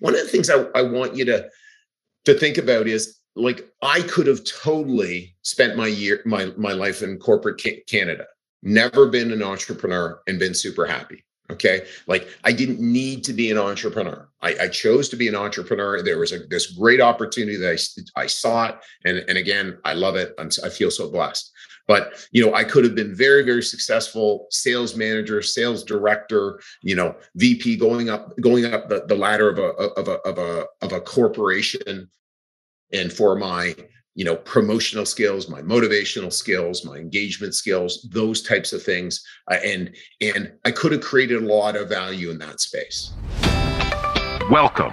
One of the things I want you to think about is, like, I could have totally spent my life in corporate Canada, never been an entrepreneur and been super happy. Okay. Like, I didn't need to be an entrepreneur. I chose to be an entrepreneur. There was this great opportunity that I sought. And again, I love it. I feel so blessed. But, you know, I could have been very, very successful sales manager, sales director, you know, VP, going up the ladder of a corporation. And for my, you know, promotional skills, my motivational skills, my engagement skills, those types of things. And I could have created a lot of value in that space. Welcome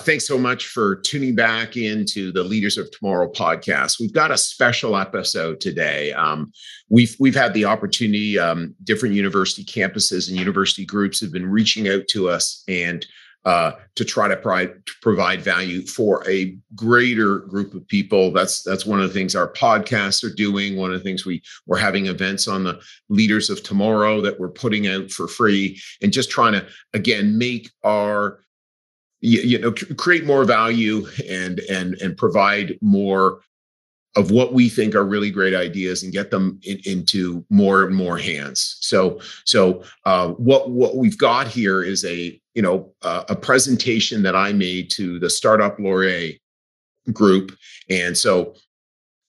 Thanks so much for tuning back into the Leaders of Tomorrow podcast. We've got a special episode today. We've had the opportunity, different university campuses and university groups have been reaching out to us and to try to provide value for a greater group of people. That's one of the things our podcasts are doing. One of the things we're having events on the Leaders of Tomorrow that we're putting out for free and just trying to, again, make our create more value and provide more of what we think are really great ideas and get them into more and more hands. So what we've got here is a presentation that I made to the Startup Laurier group. And so,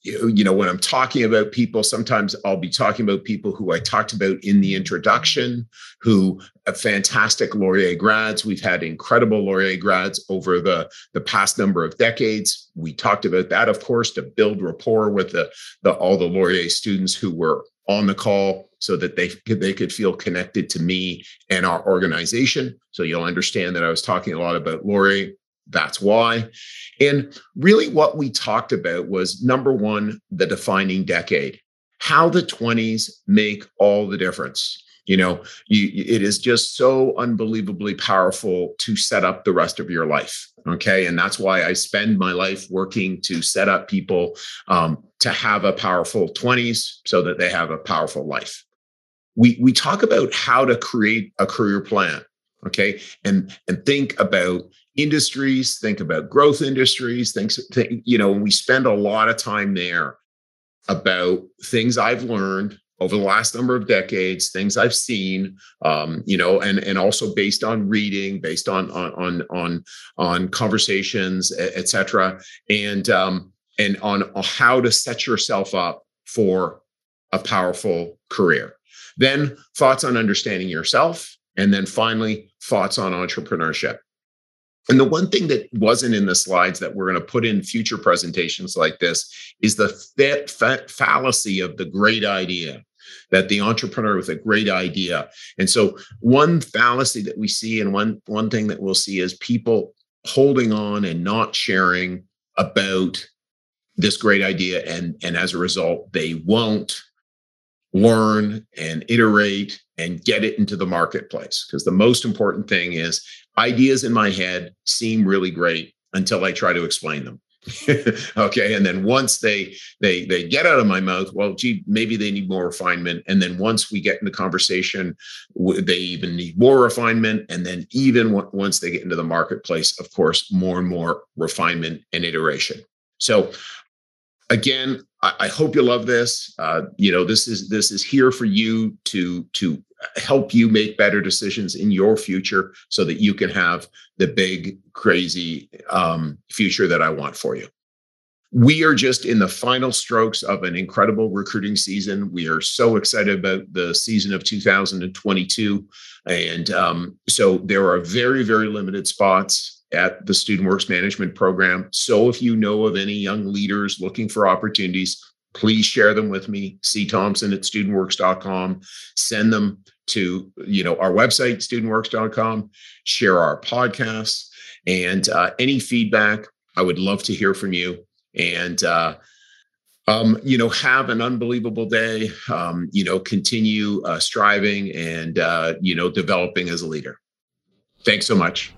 you know, when I'm talking about people, sometimes I'll be talking about people who I talked about in the introduction, who are fantastic Laurier grads. We've had incredible Laurier grads over the past number of decades. We talked about that, of course, to build rapport with all the Laurier students who were on the call so that they could feel connected to me and our organization. So you'll understand that I was talking a lot about Laurier. That's why. And really what we talked about was, number one, the defining decade, how the 20s make all the difference. You know, it is just so unbelievably powerful to set up the rest of your life. Okay. And that's why I spend my life working to set up people to have a powerful 20s so that they have a powerful life. We talk about how to create a career plan. Okay. And think about industries, think about growth industries, and we spend a lot of time there about things I've learned over the last number of decades, things I've seen, and also based on reading, based on conversations, et cetera, and on how to set yourself up for a powerful career. Then thoughts on understanding yourself. And then finally, thoughts on entrepreneurship. And the one thing that wasn't in the slides that we're going to put in future presentations like this is the fallacy of the great idea, that the entrepreneur with a great idea. And so one fallacy that we see and one thing that we'll see is people holding on and not sharing about this great idea. And as a result, they won't learn and iterate and get it into the marketplace. Because the most important thing is, ideas in my head seem really great until I try to explain them. Okay. And then once they get out of my mouth, well, gee, maybe they need more refinement. And then once we get into conversation, they even need more refinement. And then even once they get into the marketplace, of course, more and more refinement and iteration. So again, I hope you love this. This is here for you to help you make better decisions in your future so that you can have the big, crazy future that I want for you. We are just in the final strokes of an incredible recruiting season. We are so excited about the season of 2022. And so there are very, very limited spots at the Student Works Management Program. So if you know of any young leaders looking for opportunities, please share them with me, cthompson@studentworks.com. Send them to, our website, studentworks.com, share our podcasts. And any feedback, I would love to hear from you. And, you know, have an unbelievable day, continue striving and, developing as a leader. Thanks so much.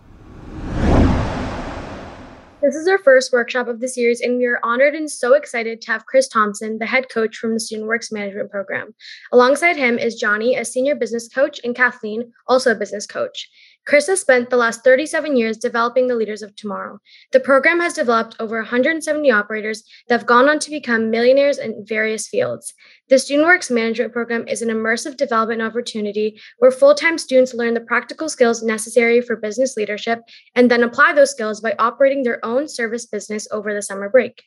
This is our first workshop of the series, and we are honored and so excited to have Chris Thompson, the head coach from the Student Works Management Program. Alongside him is Johnny, a senior business coach, and Kathleen, also a business coach. Chris has spent the last 37 years developing the leaders of tomorrow. The program has developed over 170 operators that have gone on to become millionaires in various fields. The Student Works Management Program is an immersive development opportunity where full-time students learn the practical skills necessary for business leadership and then apply those skills by operating their own service business over the summer break.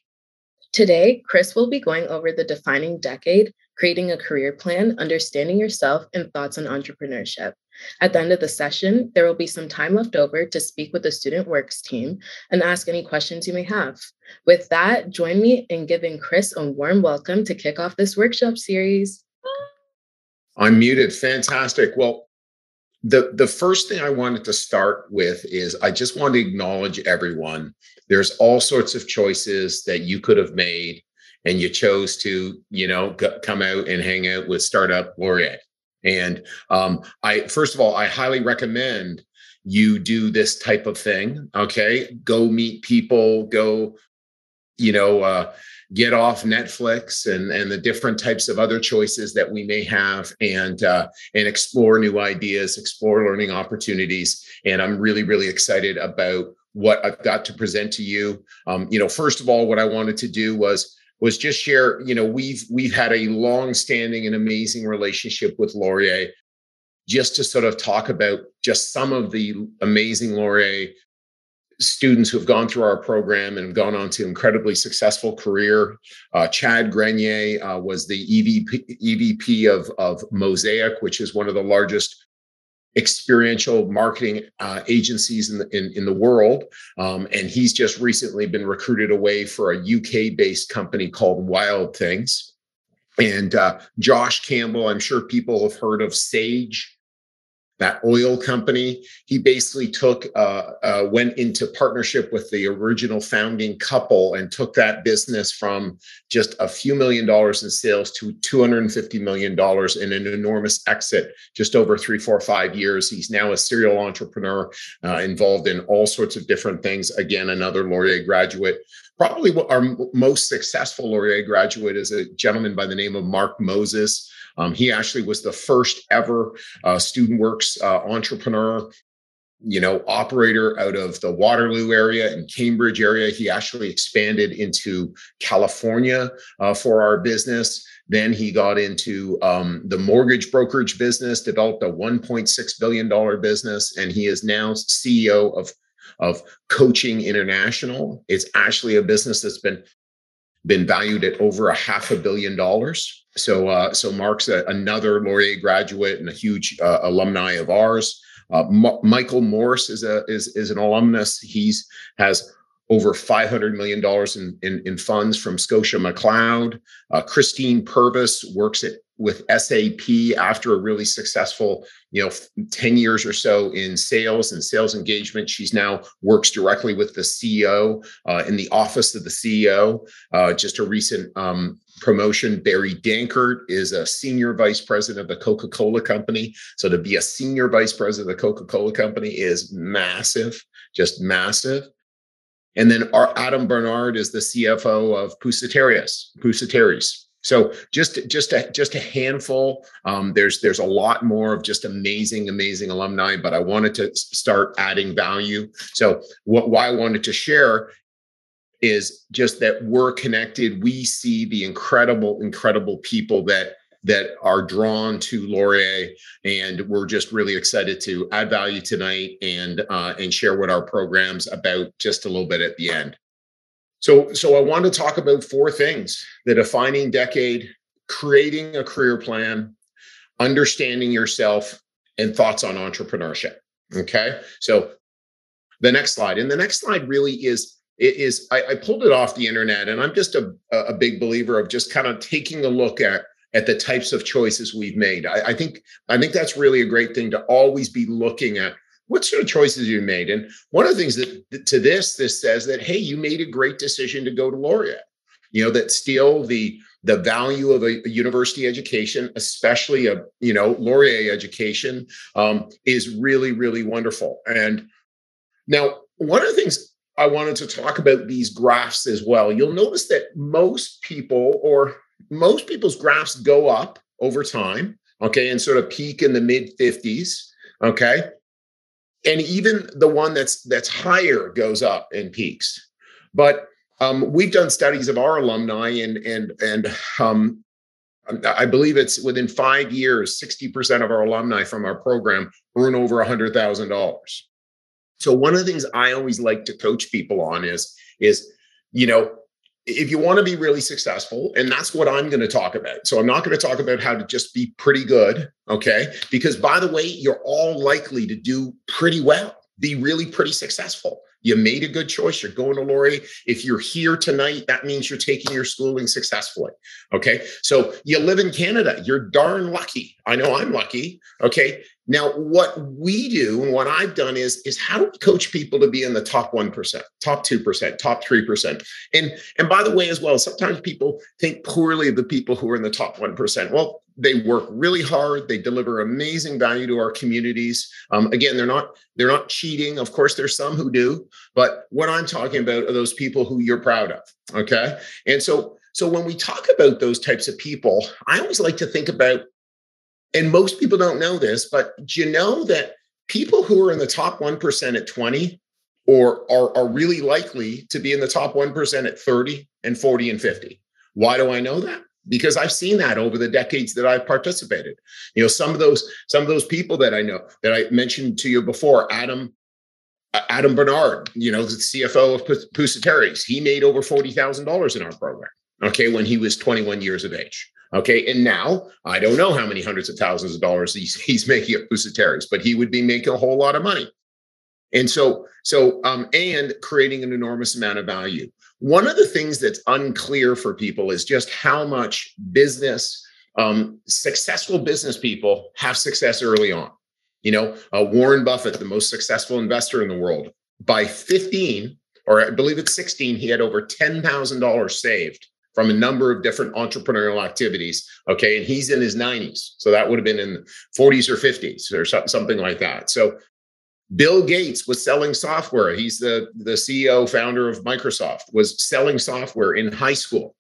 Today, Chris will be going over the defining decade, creating a career plan, understanding yourself, and thoughts on entrepreneurship. At the end of the session, there will be some time left over to speak with the Student Works team and ask any questions you may have. With that, join me in giving Chris a warm welcome to kick off this workshop series. I'm muted. Fantastic. Well, the first thing I wanted to start with is I just want to acknowledge everyone. There's all sorts of choices that you could have made, and you chose to, come out and hang out with Startup Laurier. And I highly recommend you do this type of thing. Okay, go meet people, go, get off Netflix and the different types of other choices that we may have, and explore new ideas, explore learning opportunities. And I'm really, really excited about what I've got to present to you. First of all, what I wanted to do was just share, we've had a long-standing and amazing relationship with Laurier, just to sort of talk about just some of the amazing Laurier students who have gone through our program and have gone on to incredibly successful career. Chad Grenier was the EVP of Mosaic, which is one of the largest experiential marketing agencies in the world. And he's just recently been recruited away for a UK-based company called Wild Things. And Josh Campbell, I'm sure people have heard of Sage, that oil company. He basically went into partnership with the original founding couple and took that business from just a few $1 million in sales to $250 million in an enormous exit just over 3, 4, 5 years. He's now a serial entrepreneur involved in all sorts of different things. Again, another Laurier graduate. Probably our most successful Laurier graduate is a gentleman by the name of Mark Moses. He actually was the first ever Student Works entrepreneur, operator out of the Waterloo area and Cambridge area. He actually expanded into California for our business. Then he got into the mortgage brokerage business, developed a $1.6 billion business, and he is now CEO of Coaching International. It's actually a business that's been valued at over $500 million. So Mark's another Laurier graduate and a huge alumni of ours. Michael Morris is an alumnus. He has over $500 million in funds from Scotia McLeod. Christine Purvis works with SAP after a really successful, 10 years or so in sales and sales engagement. She's now works directly with the CEO in the office of the CEO. Just a recent promotion. Barry Dankert is a senior vice president of the Coca-Cola company. So to be a senior vice president of the Coca-Cola company is massive, just massive. And then our Adam Bernard is the CFO of Pusaterius's. So just a handful. There's a lot more of just amazing, amazing alumni, but I wanted to start adding value. So why I wanted to share is just that we're connected. We see the incredible, incredible people that are drawn to Laurier, and we're just really excited to add value tonight and share what our program's about just a little bit at the end. So I want to talk about 4 things: the defining decade, creating a career plan, understanding yourself, and thoughts on entrepreneurship. Okay, so the next slide. And the next slide really is, I pulled it off the internet, and I'm just a big believer of just kind of taking a look at the types of choices we've made. I think that's really a great thing, to always be looking at what sort of choices you made? And one of the things that to this says that, hey, you made a great decision to go to Laurier. You know, that still the value of a university education, especially a, you know, Laurier education, is really, really wonderful. And now one of the things I wanted to talk about these graphs as well. You'll notice that most people's graphs go up over time, okay, and sort of peak in the mid 50s, okay? And even the one that's higher goes up and peaks. But we've done studies of our alumni, and I believe it's within 5 years, 60% of our alumni from our program earn over $100,000. So one of the things I always like to coach people on is, you know, if you want to be really successful, and that's what I'm going to talk about. So I'm not going to talk about how to just be pretty good, okay? Because by the way, you're all likely to do pretty well, be really pretty successful. You made a good choice. You're going to Laurier. If you're here tonight, that means you're taking your schooling successfully, okay? So you live in Canada. You're darn lucky. I know I'm lucky, okay? Now, what we do and what I've done is how do we coach people to be in the top 1%, top 2%, top 3%? And by the way, as well, sometimes people think poorly of the people who are in the top 1%. Well, they work really hard. They deliver amazing value to our communities. Again, they're not cheating. Of course, there's some who do, but what I'm talking about are those people who you're proud of, okay? And so when we talk about those types of people, I always like to think about, and most people don't know this, but you know that people who are in the top 1% at 20 or are really likely to be in the top 1% at 30 and 40 and 50. Why do I know that? Because I've seen that over the decades that I've participated. You know, some of those people that I know that I mentioned to you before, Adam Bernard, you know, the CFO of Pusaterius's, he made over $40,000 in our program, okay, when he was 21 years of age. Okay, and now I don't know how many hundreds of thousands of dollars he's making at Pusaterius's, but he would be making a whole lot of money. And so and creating an enormous amount of value. One of the things that's unclear for people is just how much business, successful business people have success early on. You know, Warren Buffett, the most successful investor in the world, by 15, or I believe it's 16, he had over $10,000 saved from a number of different entrepreneurial activities, okay? And he's in his 90s. So that would have been in the 40s or 50s or something like that. So Bill Gates was selling software. He's the CEO, founder of Microsoft, was selling software in high school,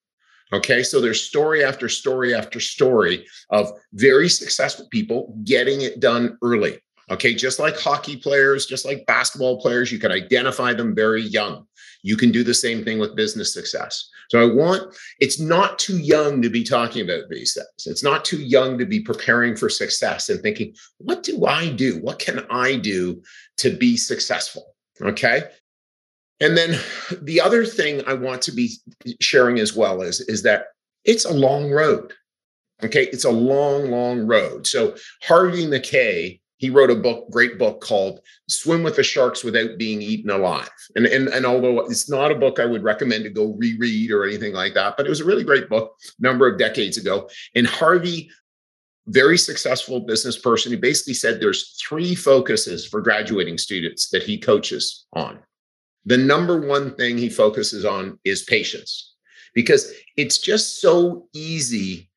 okay? So there's story after story after story of very successful people getting it done early, okay? Just like hockey players, just like basketball players, you can identify them very young. You can do the same thing with business success. So it's not too young to be talking about these things. It's not too young to be preparing for success and thinking, what do I do? What can I do to be successful? Okay. And then the other thing I want to be sharing as well is that it's a long road. Okay. It's a long, long road. So Harvey McKay, he wrote a book, great book called Swim with the Sharks Without Being Eaten Alive. And although it's not a book I would recommend to go reread or anything like that, but it was a really great book a number of decades ago. And Harvey, very successful business person, he basically said there's three focuses for graduating students that he coaches on. The number one thing he focuses on is patience, because it's just so easy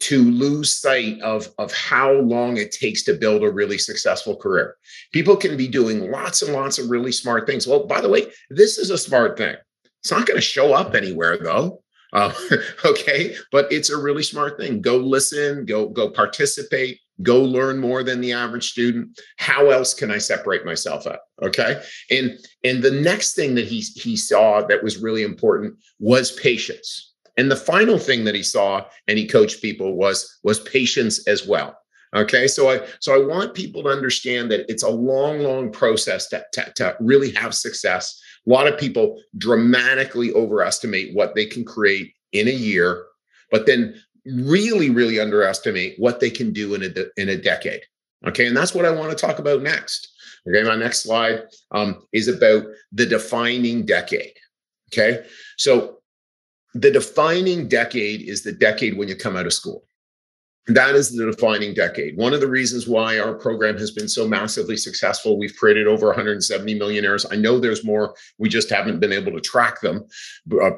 to lose sight of how long it takes to build a really successful career. People can be doing lots and lots of really smart things. Well, by the way, this is a smart thing. It's not going to show up anywhere though. Okay. But it's a really smart thing. Go listen, go participate, go learn more than the average student. How else can I separate myself out? Okay. And the next thing that he saw that was really important was patience. And the final thing that he saw and he coached people was patience as well. Okay, so I want people to understand that it's a long, long process to really have success. A lot of people dramatically overestimate what they can create in a year, but then really, really underestimate what they can do in a decade. Okay, and that's what I want to talk about next. Okay, my next slide is about the defining decade. Okay, so the defining decade is the decade when you come out of school. That is the defining decade. One of the reasons why our program has been so massively successful, we've created over 170 millionaires. I know there's more. We just haven't been able to track them.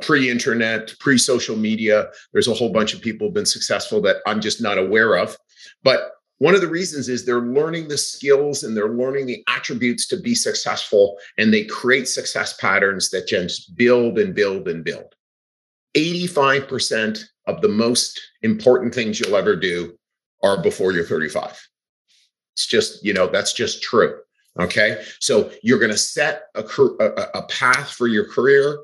Pre-internet, pre-social media, there's a whole bunch of people who've been successful that I'm just not aware of. But one of the reasons is they're learning the skills and they're learning the attributes to be successful, and they create success patterns that just build and build and build. 85% of the most important things you'll ever do are before you're 35. It's just, you know, that's just true. Okay. So you're going to set a path for your career.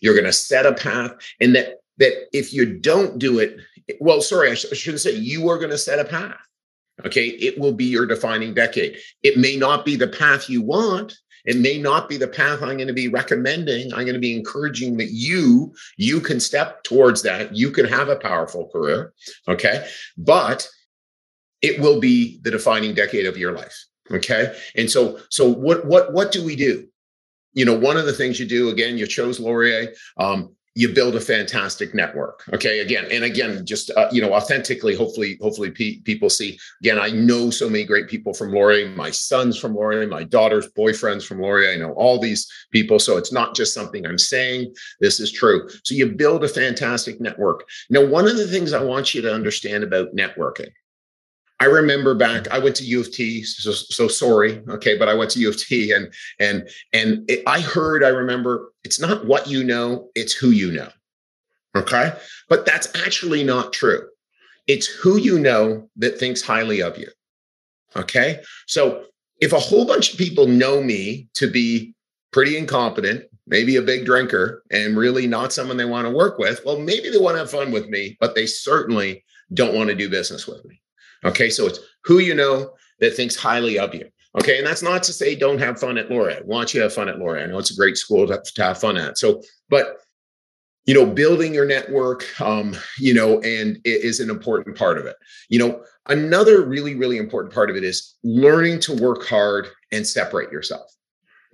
You're going to set a path, and that if you don't do it, well, sorry, I shouldn't say you are going to set a path. Okay. It will be your defining decade. It may not be the path you want. It may not be the path I'm going to be recommending. I'm going to be encouraging that you can step towards that. You can have a powerful career, okay? But it will be the defining decade of your life, okay? And so what do we do? You know, one of the things you do, again, you chose Laurier. You build a fantastic network, okay? Again, just you know, authentically. Hopefully, people see. Again, I know so many great people from Laurier. My son's from Laurier. My daughter's boyfriend's from Laurier. I know all these people, so it's not just something I'm saying. This is true. So you build a fantastic network. Now, one of the things I want you to understand about networking. I remember back, I went to U of T, but I went to U of T, and I remember it's not what you know, it's who you know, okay? But that's actually not true. It's who you know that thinks highly of you, okay? So if a whole bunch of people know me to be pretty incompetent, maybe a big drinker, and really not someone they want to work with, well, maybe they want to have fun with me, but they certainly don't want to do business with me. Okay, so it's who you know that thinks highly of you. Okay, and that's not to say don't have fun at Laurier. I want you to have fun at Laurier. I know it's a great school to have fun at. So, but you know, building your network, you know, and it is an important part of it. You know, another really, really important part of it is learning to work hard and separate yourself.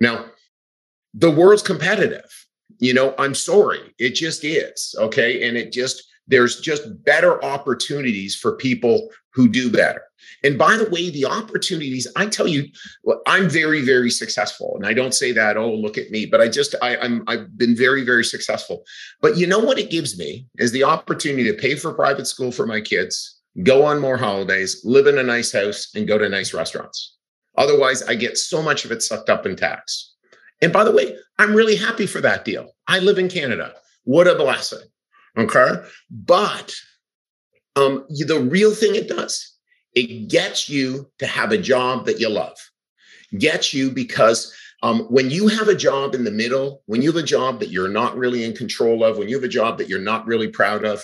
Now, the world's competitive. You know, I'm sorry, it just is. Okay, and there's just better opportunities for people who do better. And by the way, the opportunities, I tell you, I'm very, very successful. And I don't say that, oh, look at me, but I've been very, very successful. But you know what it gives me is the opportunity to pay for private school for my kids, go on more holidays, live in a nice house, and go to nice restaurants. Otherwise, I get so much of it sucked up in tax. And by the way, I'm really happy for that deal. I live in Canada. What a blessing. Okay. But the real thing it does, it gets you to have a job that you love. Gets you because when you have a job in the middle, when you have a job that you're not really in control of, when you have a job that you're not really proud of,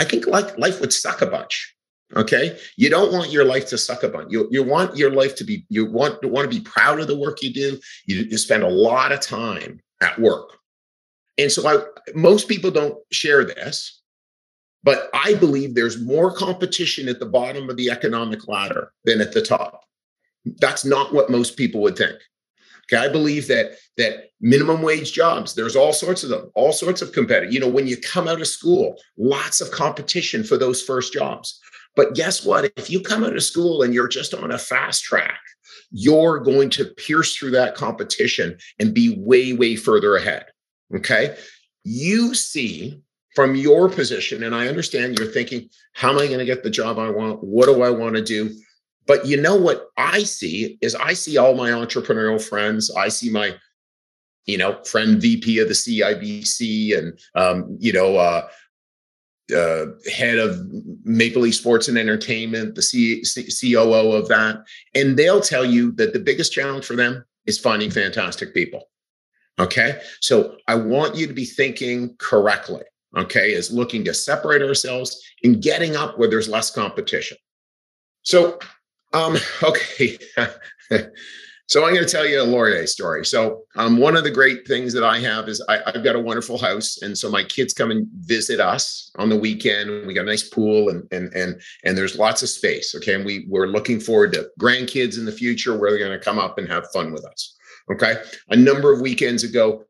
I think life would suck a bunch. Okay. You don't want your life to suck a bunch. You want your life to be, you want to be proud of the work you do. You spend a lot of time at work. And so most people don't share this, but I believe there's more competition at the bottom of the economic ladder than at the top. That's not what most people would think. Okay, I believe that minimum wage jobs, there's all sorts of them, all sorts of competitive. You know, when you come out of school, lots of competition for those first jobs. But guess what? If you come out of school and you're just on a fast track, you're going to pierce through that competition and be way, way further ahead. Okay, you see from your position, and I understand you're thinking, how am I going to get the job I want? What do I want to do? But you know what I see is I see all my entrepreneurial friends. I see my, you know, friend VP of the CIBC and, you know, head of Maple Leaf Sports and Entertainment, the COO of that. And they'll tell you that the biggest challenge for them is finding fantastic people. Okay, so I want you to be thinking correctly, okay, is looking to separate ourselves and getting up where there's less competition. So, okay, so I'm going to tell you a Laurier story. So one of the great things that I have is I've got a wonderful house. And so my kids come and visit us on the weekend. We got a nice pool and there's lots of space, okay? And we're looking forward to grandkids in the future where they're going to come up and have fun with us. Okay. A number of weekends ago,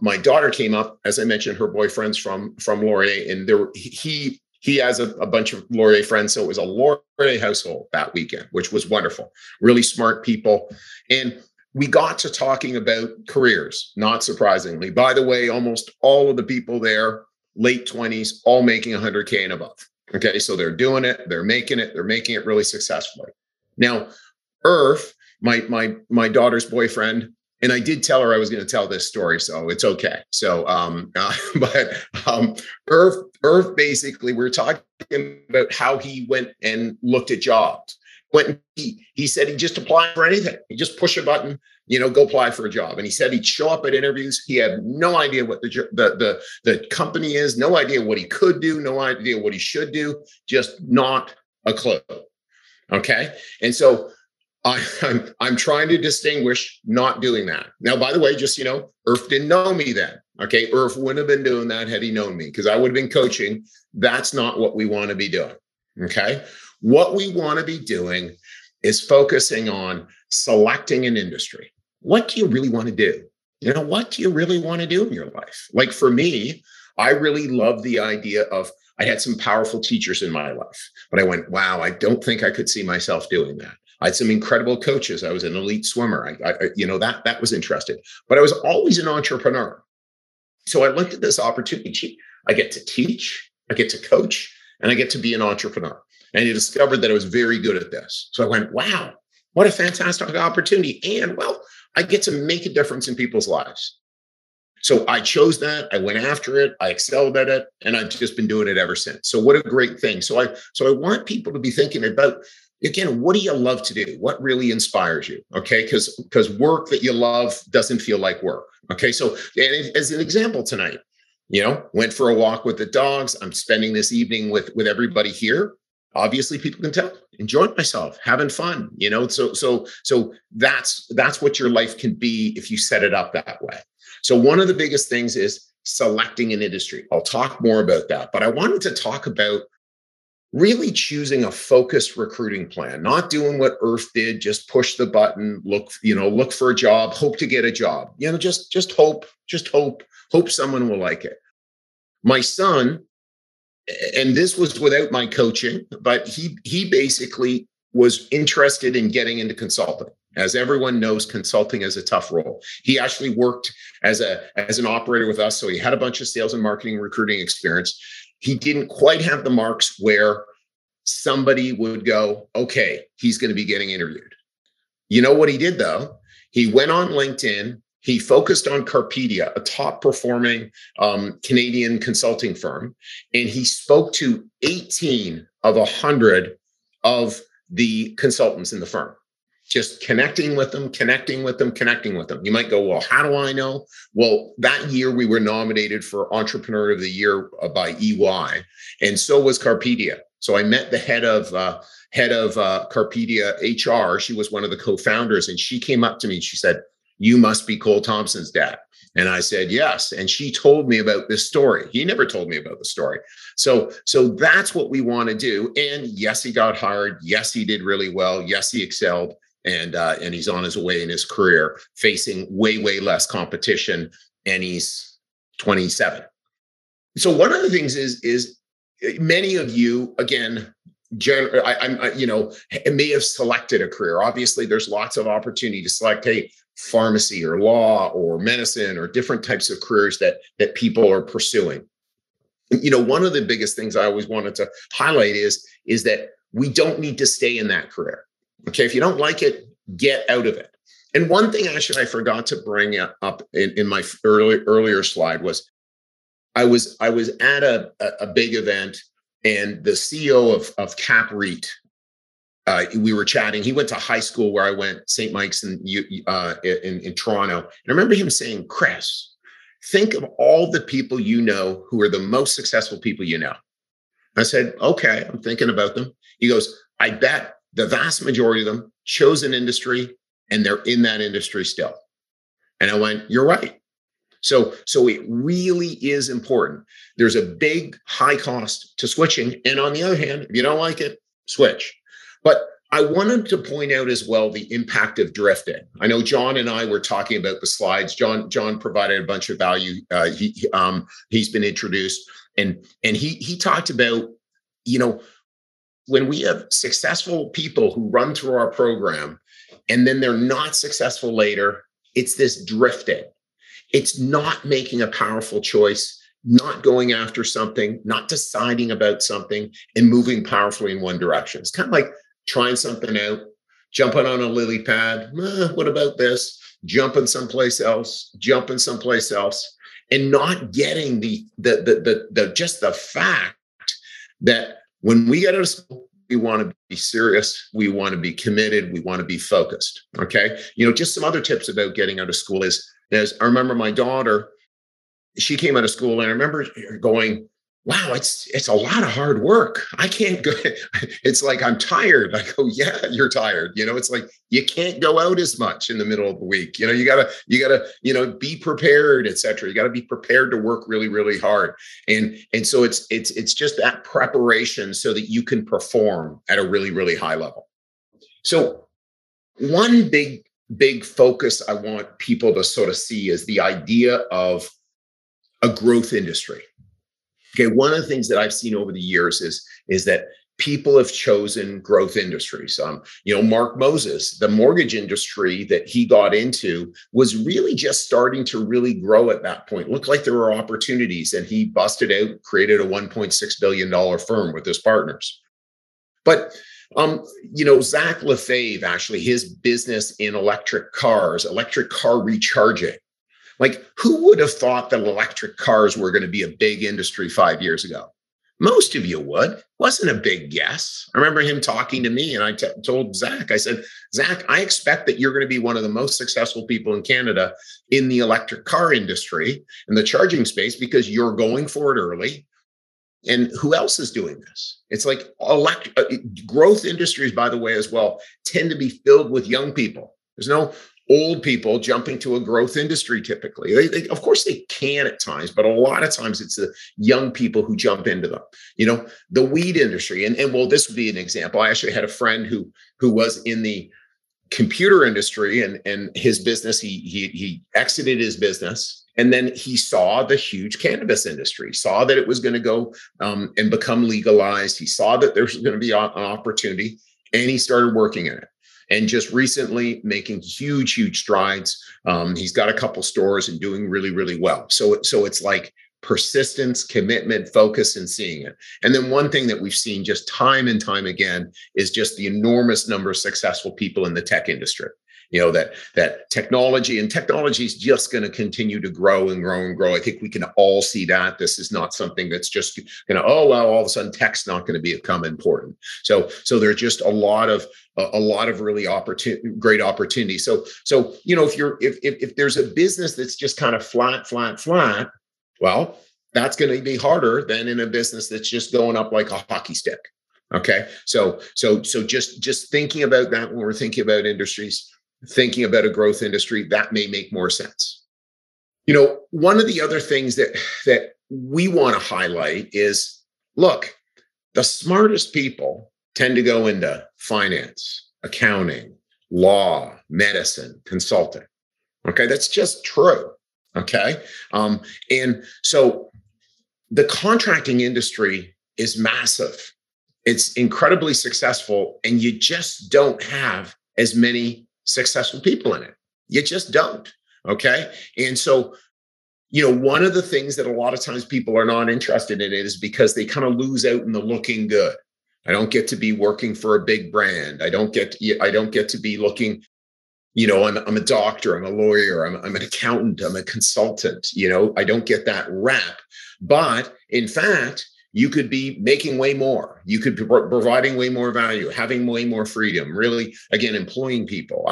my daughter came up, as I mentioned, her boyfriend's from Laurier, and there, he he has a bunch of Laurier friends. So it was a Laurier household that weekend, which was wonderful. Really smart people. And we got to talking about careers, not surprisingly. By the way, almost all of the people there, late 20s, all making 100K and above. Okay, so they're doing it, they're making it really successfully. Now, Irv, my daughter's boyfriend, and I did tell her I was going to tell this story, so it's okay. So, but Irv basically, we're talking about how he went and looked at jobs. He said he just applied for anything. He just push a button, go apply for a job. And he said he'd show up at interviews. He had no idea what the company is, no idea what he could do, no idea what he should do, just not a clue. Okay, and so I'm trying to distinguish not doing that. Now, by the way, just Irv didn't know me then. Okay, Irv wouldn't have been doing that had he known me, because I would have been coaching. That's not what we want to be doing. Okay. What we want to be doing is focusing on selecting an industry. What do you really want to do? What do you really want to do in your life? Like for me, I really love the idea of, I had some powerful teachers in my life, but I went, wow, I don't think I could see myself doing that. I had some incredible coaches. I was an elite swimmer. That was interesting, but I was always an entrepreneur. So I looked at this opportunity. I get to teach, I get to coach, and I get to be an entrepreneur. And I discovered that I was very good at this. So I went, wow, what a fantastic opportunity. And well, I get to make a difference in people's lives. So I chose that. I went after it. I excelled at it. And I've just been doing it ever since. So what a great thing. So I want people to be thinking about, again, what do you love to do? What really inspires you? Okay, because work that you love doesn't feel like work. Okay, so and as an example tonight, went for a walk with the dogs. I'm spending this evening with everybody here. Obviously, people can tell, enjoying myself, having fun, so that's what your life can be if you set it up that way. So one of the biggest things is selecting an industry. I'll talk more about that, but I wanted to talk about really choosing a focused recruiting plan, not doing what Irv did, just push the button, look for a job, hope to get a job, just hope someone will like it. My son, and this was without my coaching, but he basically was interested in getting into consulting. As everyone knows, consulting is a tough role. He actually worked as an operator with us. So he had a bunch of sales and marketing recruiting experience. He didn't quite have the marks where somebody would go, okay, he's going to be getting interviewed. What he did though? He went on LinkedIn. He focused on Carpedia, a top-performing Canadian consulting firm, and he spoke to 18 of 100 of the consultants in the firm, just connecting with them. You might go, well, how do I know? Well, that year we were nominated for Entrepreneur of the Year by EY, and so was Carpedia. So I met the head of Carpedia HR. She was one of the co-founders, and she came up to me and she said, "You must be Cole Thompson's dad." And I said, yes. And she told me about this story. He never told me about the story. So that's what we want to do. And yes, he got hired. Yes, he did really well. Yes, he excelled. And he's on his way in his career, facing way, way less competition. And he's 27. So one of the things is many of you, again, may have selected a career. Obviously, there's lots of opportunity to select, hey, pharmacy or law or medicine or different types of careers that people are pursuing. One of the biggest things I always wanted to highlight is that we don't need to stay in that career. Okay, if you don't like it, get out of it. And one thing I forgot to bring up in my earlier slide was I was at a big event, and the CEO of Cap REIT, we were chatting. He went to high school where I went, St. Mike's in Toronto. And I remember him saying, "Chris, think of all the people who are the most successful people you know." I said, "Okay, I'm thinking about them." He goes, "I bet the vast majority of them chose an industry and they're in that industry still." And I went, "You're right." So it really is important. There's a big high cost to switching. And on the other hand, if you don't like it, switch. But I wanted to point out as well the impact of drifting. I know John and I were talking about the slides. John provided a bunch of value. He's been introduced, and he talked about you know, when we have successful people who run through our program and then they're not successful later, it's this drifting. It's not making a powerful choice, not going after something, not deciding about something and moving powerfully in one direction. It's kind of like trying something out, jumping on a lily pad. What about this? Jumping someplace else, and not getting the just the fact that when we get out of school, we want to be serious, we want to be committed, we want to be focused. Okay. You know, just some other tips about getting out of school is I remember my daughter, she came out of school and I remember going, wow, it's a lot of hard work. I can't go. It's like, I'm tired. I go, yeah, you're tired. You know, it's like, you can't go out as much in the middle of the week. You know, you gotta, you know, be prepared, et cetera. You gotta be prepared to work really, really hard. And so it's just that preparation so that you can perform at a really, really high level. So one big focus I want people to sort of see is the idea of a growth industry. Okay, one of the things that I've seen over the years is that people have chosen growth industries. You know, Mark Moses, the mortgage industry that he got into was really just starting to really grow at that point. Looked like there were opportunities and he busted out, created a $1.6 billion firm with his partners. But, you know, Zach LaFave, actually, his business in electric cars, electric car recharging. Like, who would have thought that electric cars were going to be a big industry 5 years ago? Most of you would. Wasn't a big guess. I remember him talking to me and I told Zach, I said, Zach, I expect that you're going to be one of the most successful people in Canada in the electric car industry and the charging space because you're going for it early. And who else is doing this? It's like growth industries, by the way, as well, tend to be filled with young people. There's no old people jumping to a growth industry typically. They, of course, they can at times, but a lot of times it's the young people who jump into them. You know, the weed industry. And well, this would be an example. I actually had a friend who was in the computer industry and his business, he exited his business and then he saw the huge cannabis industry, saw that it was going to go and become legalized. He saw that there was going to be an opportunity and he started working in it. And just recently making huge, huge strides. He's got a couple stores and doing really, really well. So it's like persistence, commitment, focus, and seeing it. And then one thing that we've seen just time and time again is just the enormous number of successful people in the tech industry. You know, that technology is just going to continue to grow and grow and grow. I think we can all see that. This is not something that's just going to, oh, well, all of a sudden tech's not going to become important. So there's just a lot of really great opportunities. So, you know, if there's a business that's just kind of flat, well, that's going to be harder than in a business that's just going up like a hockey stick. Okay. So just thinking about that when we're thinking about industries. Thinking about a growth industry, that may make more sense. You know, one of the other things that we want to highlight is, look, the smartest people tend to go into finance, accounting, law, medicine, consulting. Okay, that's just true. Okay, and so the contracting industry is massive. It's incredibly successful, and you just don't have as many successful people in it. You just don't. Okay. And so, you know, one of the things that a lot of times people are not interested in it is because they kind of lose out in the looking good. I don't get to be working for a big brand. I don't get to be looking, you know, I'm a doctor, I'm a lawyer, I'm an accountant, I'm a consultant, you know, I don't get that rap. But in fact, you could be making way more. You could be providing way more value, having way more freedom, really, again, employing people.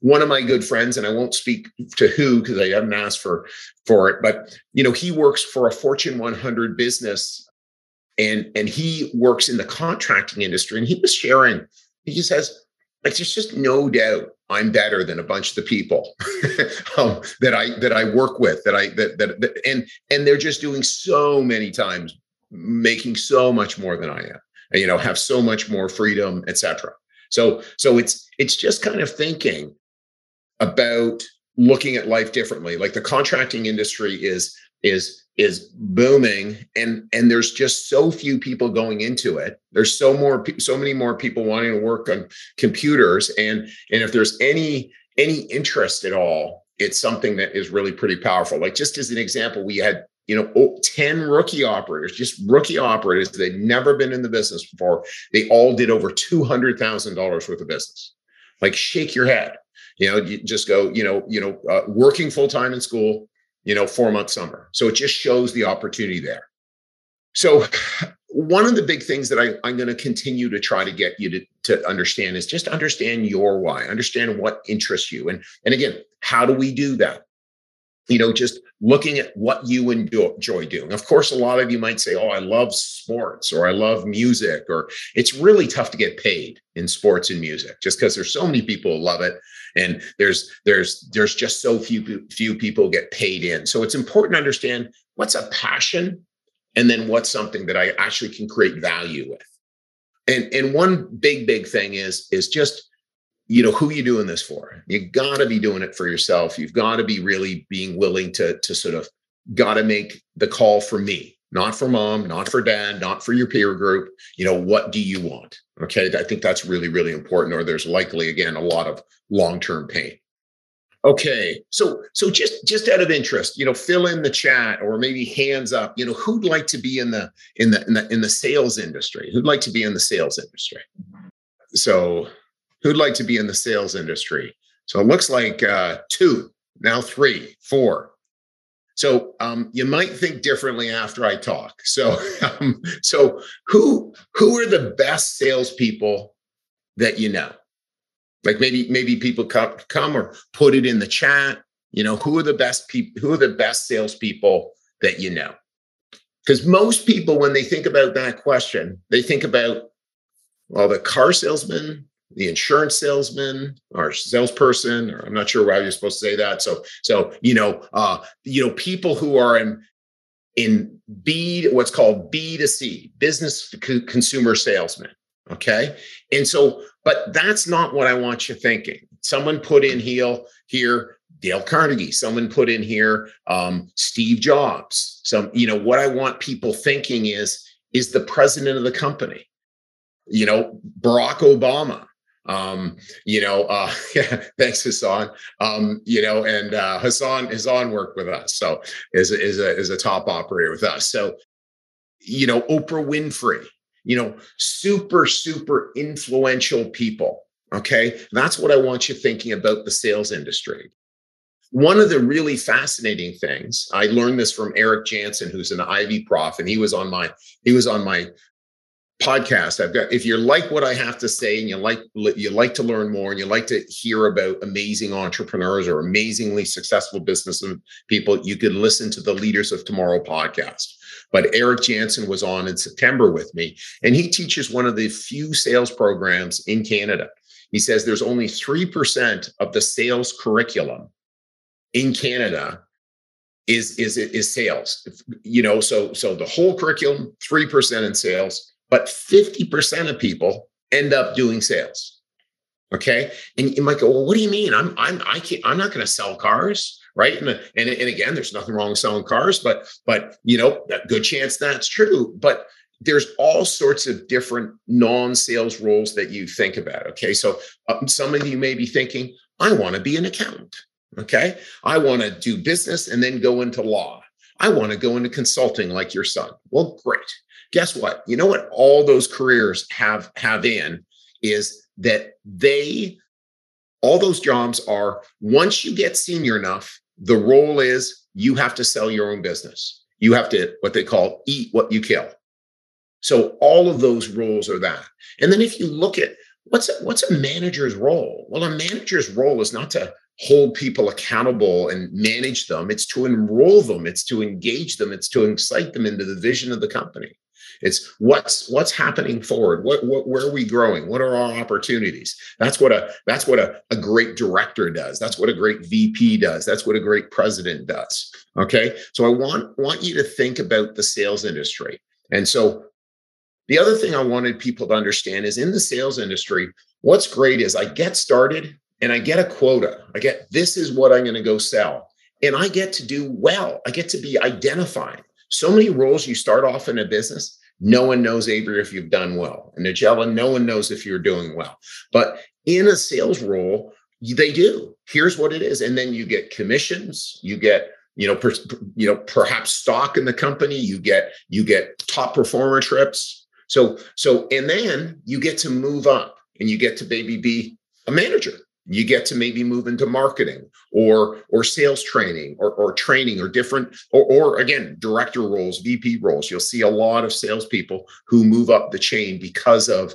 One of my good friends, and I won't speak to who because I haven't asked for it, but, you know, he works for a Fortune 100 business and he works in the contracting industry. And he was sharing, he just says, like, there's just no doubt I'm better than a bunch of the people that I work with, and they're just doing so many times, making so much more than I am, you know, have so much more freedom, et cetera. So it's just kind of thinking about looking at life differently. Like the contracting industry is is booming, and there's just so few people going into it. There's so many more people wanting to work on computers, and if there's any interest at all, it's something that is really pretty powerful. Like, just as an example, we had 10 rookie operators, just rookie operators. They've never been in the business before. They all did over $200,000 worth of business. Like, shake your head. You just go, working full time in school, 4-month summer. So it just shows the opportunity there. So one of the big things that I'm going to continue to try to get you to understand is just understand your why, understand what interests you. And again, how do we do that? Just looking at what you enjoy doing. Of course, a lot of you might say, oh, I love sports, or I love music, or it's really tough to get paid in sports and music just because there's so many people who love it. And there's just so few people get paid in. So it's important to understand what's a passion and then what's something that I actually can create value with. And one big thing is just, who you're doing this for. You got to be doing it for yourself. You've got to be really being willing to sort of got to make the call for me, not for mom, not for dad, not for your peer group. What do you want? Okay. I think that's really, really important, or there's likely, again, a lot of long-term pain. Okay. So just out of interest, fill in the chat, or maybe hands up, who'd like to be in the sales industry? Who'd like to be in the sales industry? So who'd like to be in the sales industry? So it looks like 2, now 3, 4. So you might think differently after I talk. So who are the best salespeople that you know? Like maybe people come or put it in the chat. Who are the best people? Who are the best salespeople that you know? Because most people, when they think about that question, they think about, well, the car salesman, the insurance salesman or salesperson, or I'm not sure why you're supposed to say that. So, people who are in B, what's called B2C, business to consumer salesman. Okay. And so, but that's not what I want you thinking. Someone put in here, Dale Carnegie, someone put in here, Steve Jobs. What I want people thinking is the president of the company, Barack Obama. Thanks, Hassan. And Hassan worked with us. So is a top operator with us. So, Oprah Winfrey, super, super influential people. Okay. That's what I want you thinking about the sales industry. One of the really fascinating things, I learned this from Eric Jansen, who's an Ivy prof, and he was on my podcast. I've got, if you like what I have to say and you like to learn more and you like to hear about amazing entrepreneurs or amazingly successful business people, you could listen to the Leaders of Tomorrow podcast. But Eric Jansen was on in September with me, and he teaches one of the few sales programs in Canada. He says there's only 3% of the sales curriculum in Canada is sales. So the whole curriculum, 3% in sales. But 50% of people end up doing sales. Okay. And you might go, well, what do you mean? I'm not going to sell cars, right? And again, there's nothing wrong with selling cars, but that good chance that's true. But there's all sorts of different non-sales roles that you think about. Okay. So some of you may be thinking, I want to be an accountant. Okay. I want to do business and then go into law. I want to go into consulting like your son. Well, great. Guess what? You know what all those careers have in is that all those jobs are, once you get senior enough, the role is you have to sell your own business. You have to, what they call, eat what you kill. So all of those roles are that. And then if you look at what's a manager's role? Well, a manager's role is not to hold people accountable and manage them. It's to enroll them. It's to engage them. It's to incite them into the vision of the company. It's what's happening forward. Where are we growing? What are our opportunities? That's what a great director does. That's what a great VP does. That's what a great president does. Okay. So I want you to think about the sales industry. And so the other thing I wanted people to understand is in the sales industry, what's great is I get started and I get a quota. I get, this is what I'm going to go sell. and I get to do well. I get to be identified. So many roles you start off in a business, no one knows, Avery, if you've done well. And Nigella, no one knows if you're doing well. But in a sales role, they do. Here's what it is. And then you get commissions, you get, perhaps stock in the company, you get top performer trips. So, and then you get to move up and you get to maybe be a manager. You get to maybe move into marketing or sales training or training or different, or again, director roles, VP roles. You'll see a lot of salespeople who move up the chain because of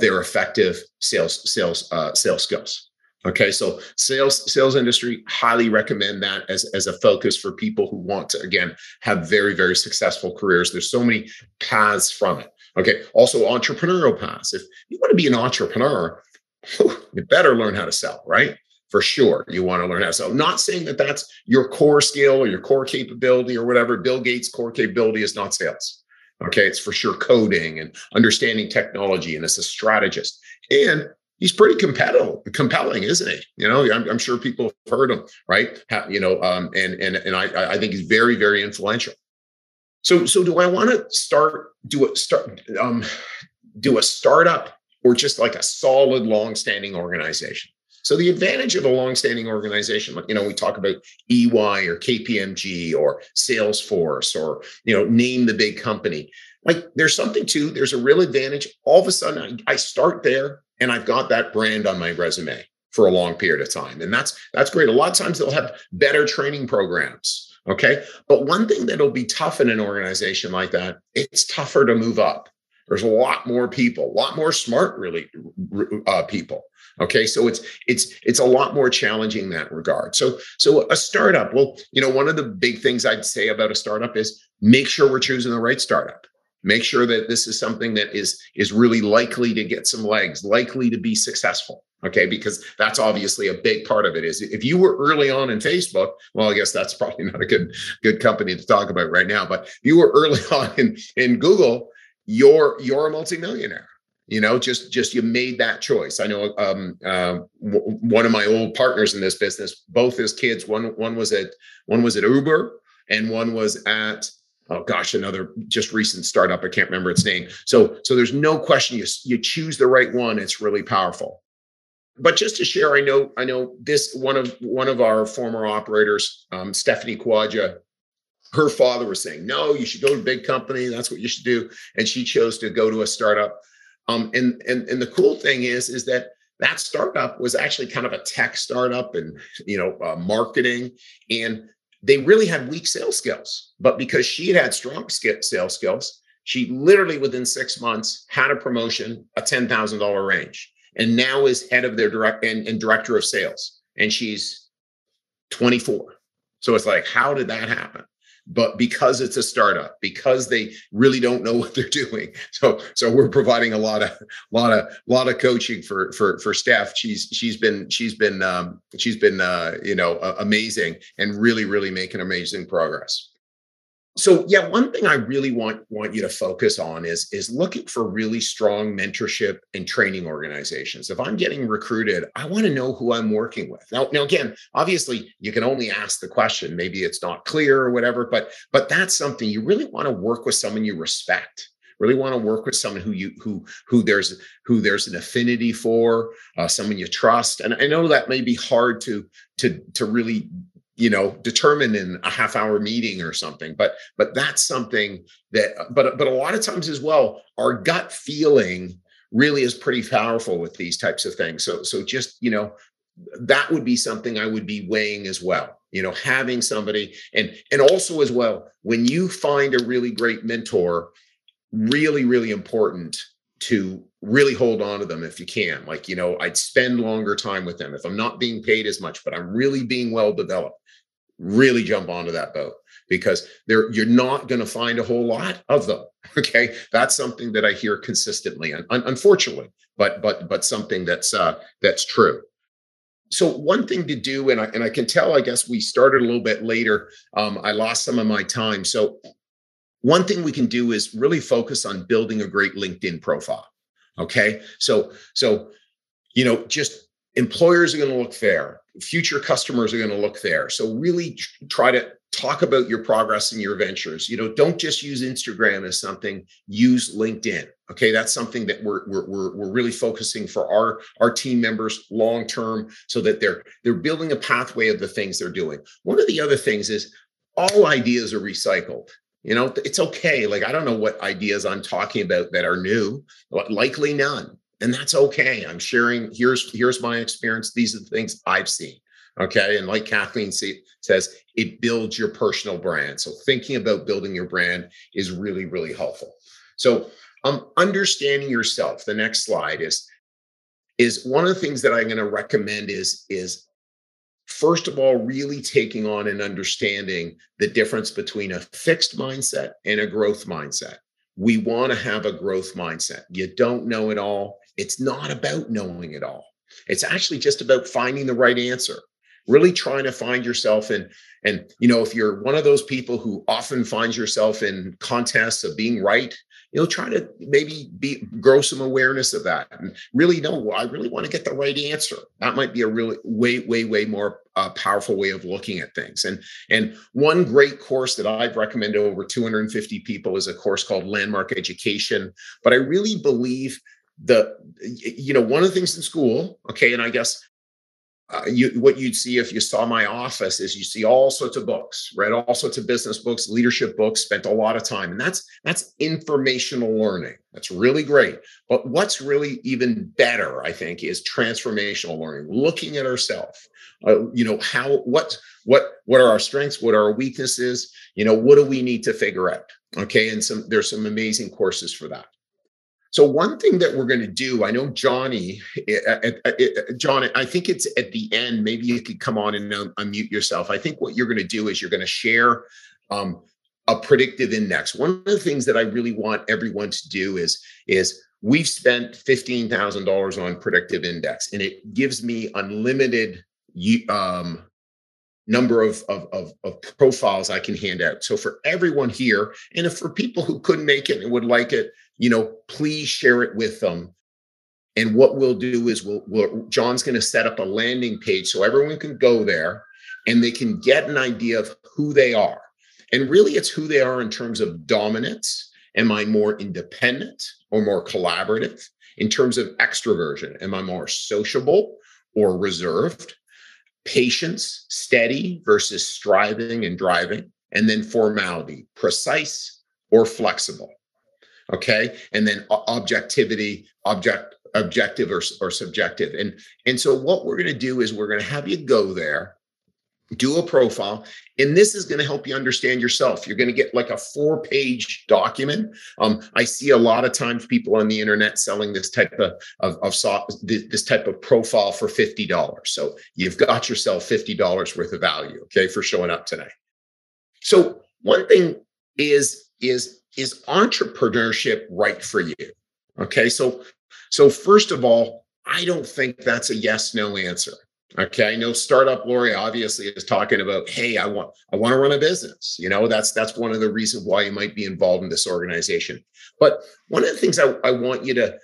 their effective sales skills. Okay. So sales industry, highly recommend that as a focus for people who want to, again, have very, very successful careers. There's so many paths from it. Okay. Also entrepreneurial paths. If you want to be an entrepreneur, you better learn how to sell, right? For sure. You want to learn how to sell. Not saying that that's your core skill or your core capability or whatever. Bill Gates' core capability is not sales. Okay. It's for sure coding and understanding technology. And it's a strategist. And he's pretty compelling, isn't he? I'm sure people have heard him, right? I think he's very, very influential. So do I want to do a startup or just like a solid, long-standing organization? So the advantage of a long-standing organization, like, we talk about EY or KPMG or Salesforce or, name the big company. Like, there's something to, there's a real advantage. All of a sudden, I start there. And I've got that brand on my resume for a long period of time. And that's great. A lot of times they'll have better training programs. Okay. But one thing that'll be tough in an organization like that, it's tougher to move up. There's a lot more people, a lot more smart, really, people. Okay. So it's a lot more challenging in that regard. So a startup, well, one of the big things I'd say about a startup is make sure we're choosing the right startup. Make sure that this is something that is really likely to get some legs, likely to be successful, okay? Because that's obviously a big part of it. Is if you were early on in Facebook, well, I guess that's probably not a good company to talk about right now, but if you were early on in Google, you're a multimillionaire. Just you made that choice. I know one of my old partners in this business, both his kids, one was at Uber and one was at, oh gosh, another just recent startup. I can't remember its name. So there's no question you choose the right one. It's really powerful. But just to share, I know this one of our former operators, Stephanie Kwaja, her father was saying, no, you should go to a big company. That's what you should do. And she chose to go to a startup. And the cool thing is that startup was actually kind of a tech startup and marketing, and they really had weak sales skills, but because she had strong sales skills, she literally within 6 months had a promotion, a $10,000 range, and now is head of their director of sales. And she's 24. So it's like, how did that happen? But because it's a startup, because they really don't know what they're doing. So we're providing a lot of coaching for Steph. She's been amazing and really, really making amazing progress. So yeah, one thing I really want you to focus on is looking for really strong mentorship and training organizations. If I'm getting recruited, I want to know who I'm working with. Now again, obviously you can only ask the question. Maybe it's not clear or whatever, but that's something you really want to work with someone you respect. Really want to work with someone who there's an affinity for, someone you trust. And I know that may be hard to really determine in a half-hour meeting or something, but that's something that. But a lot of times as well, our gut feeling really is pretty powerful with these types of things. So just that would be something I would be weighing as well. Having somebody and also as well when you find a really great mentor, really, really important to really hold on to them if you can. Like, I'd spend longer time with them if I'm not being paid as much, but I'm really being well developed. Really jump onto that boat because you're not going to find a whole lot of them. Okay, that's something that I hear consistently, and unfortunately, but something that's true. So one thing to do, and I can tell, I guess we started a little bit later. I lost some of my time, so. One thing we can do is really focus on building a great LinkedIn profile. Okay. So, just Employers are going to look fair. Future customers are going to look fair. So really try to talk about your progress and your ventures. You know, don't just use Instagram as something, use LinkedIn. Okay, that's something that we're really focusing for our team members long term, so that they're building a pathway of the things they're doing. One of the other things is all ideas are recycled. You know, it's okay. Like, I don't know what ideas I'm talking about that are new, likely none. And that's okay. I'm sharing, here's my experience. These are the things I've seen. Okay. And like Kathleen says, it builds your personal brand. So thinking about building your brand is really, really helpful. So understanding yourself, the next slide, is one of the things that I'm going to recommend is first of all, really taking on and understanding the difference between a fixed mindset and a growth mindset. We want to have a growth mindset. You don't know it all. It's not about knowing it all. It's actually just about finding the right answer, really trying to find yourself in. And, you know, if you're one of those people who often finds yourself in contests of being right, you'll try to maybe grow some awareness of that and really know, I really want to get the right answer. That might be a really way more powerful way of looking at things. And one great course that I've recommended over 250 people is a course called Landmark Education. But I really believe one of the things in school, okay, and I guess what you'd see if you saw my office is you see all sorts of books, read all sorts of business books, leadership books, spent a lot of time. And that's informational learning. That's really great. But what's really even better, I think, is transformational learning, looking at ourselves. What are our strengths? What are our weaknesses? You know, what do we need to figure out? Okay. And there's some amazing courses for that. So one thing that we're going to do, I know John, I think it's at the end, maybe you could come on and unmute yourself. I think what you're going to do is you're going to share a predictive index. One of the things that I really want everyone to do is we've spent $15,000 on predictive index, and it gives me unlimited number of profiles I can hand out. So for everyone here, and for people who couldn't make it and would like it, you know, please share it with them. And what we'll do is John's going to set up a landing page so everyone can go there and they can get an idea of who they are. And really it's who they are in terms of dominance. Am I more independent or more collaborative? In terms of extroversion, am I more sociable or reserved? Patience, steady versus striving and driving, and then formality, precise or flexible. Okay. And then objectivity, objective or subjective. And so what we're going to do is we're going to have you go there, do a profile, and this is going to help you understand yourself. You're going to get like a 4-page document. I see a lot of times people on the internet selling this type of profile for $50. So you've got yourself $50 worth of value, okay, for showing up today. So one thing is entrepreneurship right for you? Okay, so first of all, I don't think that's a yes/no answer. Okay, I know Startup Laurier obviously is talking about, hey, I want to run a business. You know, that's one of the reasons why you might be involved in this organization. But one of the things I want you to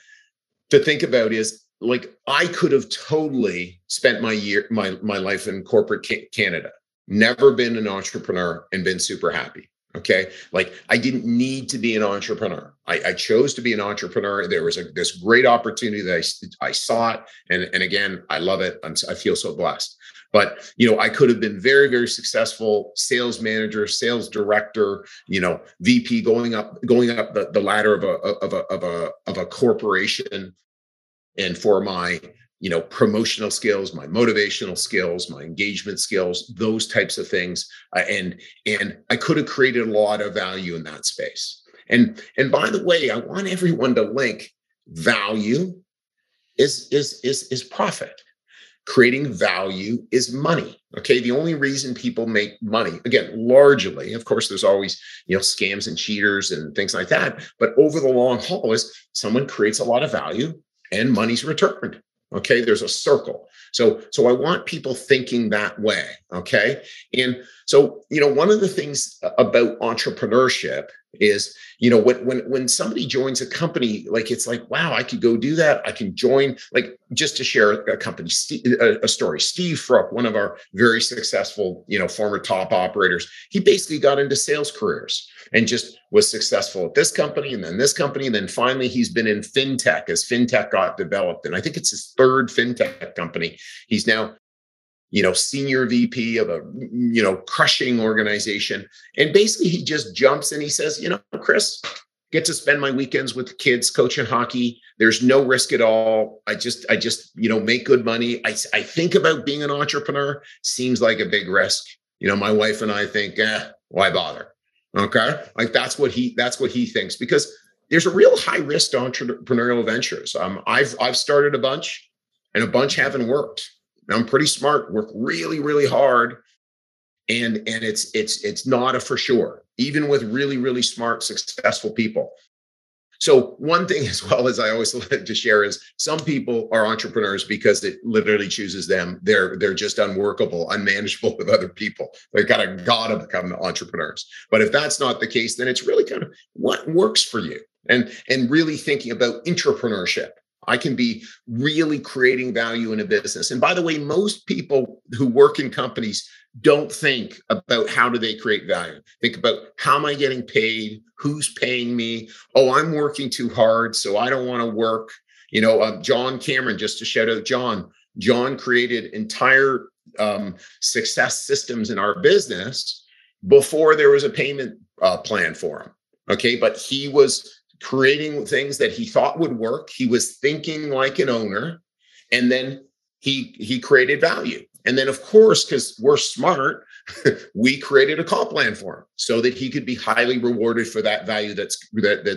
think about is, like, I could have totally spent my life in corporate Canada, never been an entrepreneur, and been super happy. Okay. Like, I didn't need to be an entrepreneur. I chose to be an entrepreneur. There was this great opportunity that I saw it. And again, I love it. I feel so blessed. But, you know, I could have been very, very successful sales manager, sales director, you know, VP, going up the ladder of a corporation. And for my, you know, promotional skills, my motivational skills, my engagement skills, those types of things. And I could have created a lot of value in that space. And by the way, I want everyone to link value is profit. Creating value is money. Okay. The only reason people make money, again, largely, of course, there's always, you know, scams and cheaters and things like that. But over the long haul is someone creates a lot of value and money's returned. Okay, there's a circle. So I want people thinking that way. Okay. And so, you know, one of the things about entrepreneurship is, you know, when somebody joins a company, like, it's like, wow, I could go do that. I can join, like, just to share a company, a story. Steve Frupp, one of our very successful, you know, former top operators, he basically got into sales careers and just was successful at this company. And then finally, he's been in fintech as fintech got developed. And I think it's his third fintech company. He's now, you know, senior VP of a, you know, crushing organization. And basically he just jumps and he says, you know, Chris, get to spend my weekends with kids, coaching hockey. There's no risk at all. I just, you know, make good money. I think about being an entrepreneur. Seems like a big risk. You know, my wife and I think, why bother? Okay. Like that's what he thinks, because there's a real high risk to entrepreneurial ventures. I've started a bunch and a bunch haven't worked. I'm pretty smart, work really, really hard. And it's not a for sure, even with really, really smart, successful people. So one thing as well as I always like to share is some people are entrepreneurs because it literally chooses them. They're just unworkable, unmanageable with other people. They've got to become entrepreneurs. But if that's not the case, then it's really kind of what works for you and really thinking about intrapreneurship. I can be really creating value in a business. And by the way, most people who work in companies don't think about how do they create value. Think about how am I getting paid? Who's paying me? Oh, I'm working too hard, so I don't want to work. You know, John Cameron, just to shout out John. John created entire success systems in our business before there was a payment plan for him. Okay, but he was creating things that he thought would work. He was thinking like an owner, and then he created value. And then, of course, because we're smart, we created a comp plan for him so that he could be highly rewarded for that value that's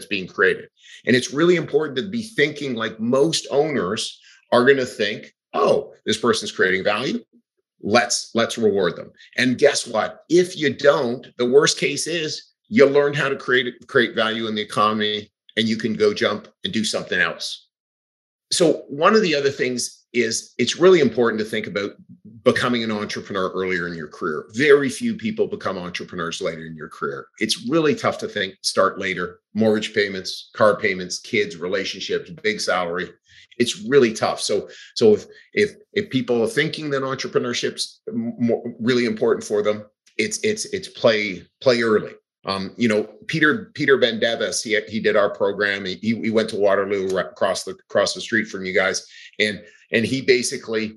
being created. And it's really important to be thinking like most owners are going to think, oh, this person's creating value. Let's reward them. And guess what? If you don't, the worst case is you learn how to create value in the economy, and you can go jump and do something else. So one of the other things is it's really important to think about becoming an entrepreneur earlier in your career. Very few people become entrepreneurs later in your career. It's really tough to start later. Mortgage payments, car payments, kids, relationships, big salary. It's really tough. So if people are thinking that entrepreneurship's really important for them, it's play early. You know, Peter Ben Devis, he did our program. He went to Waterloo, right across the street from you guys. And he basically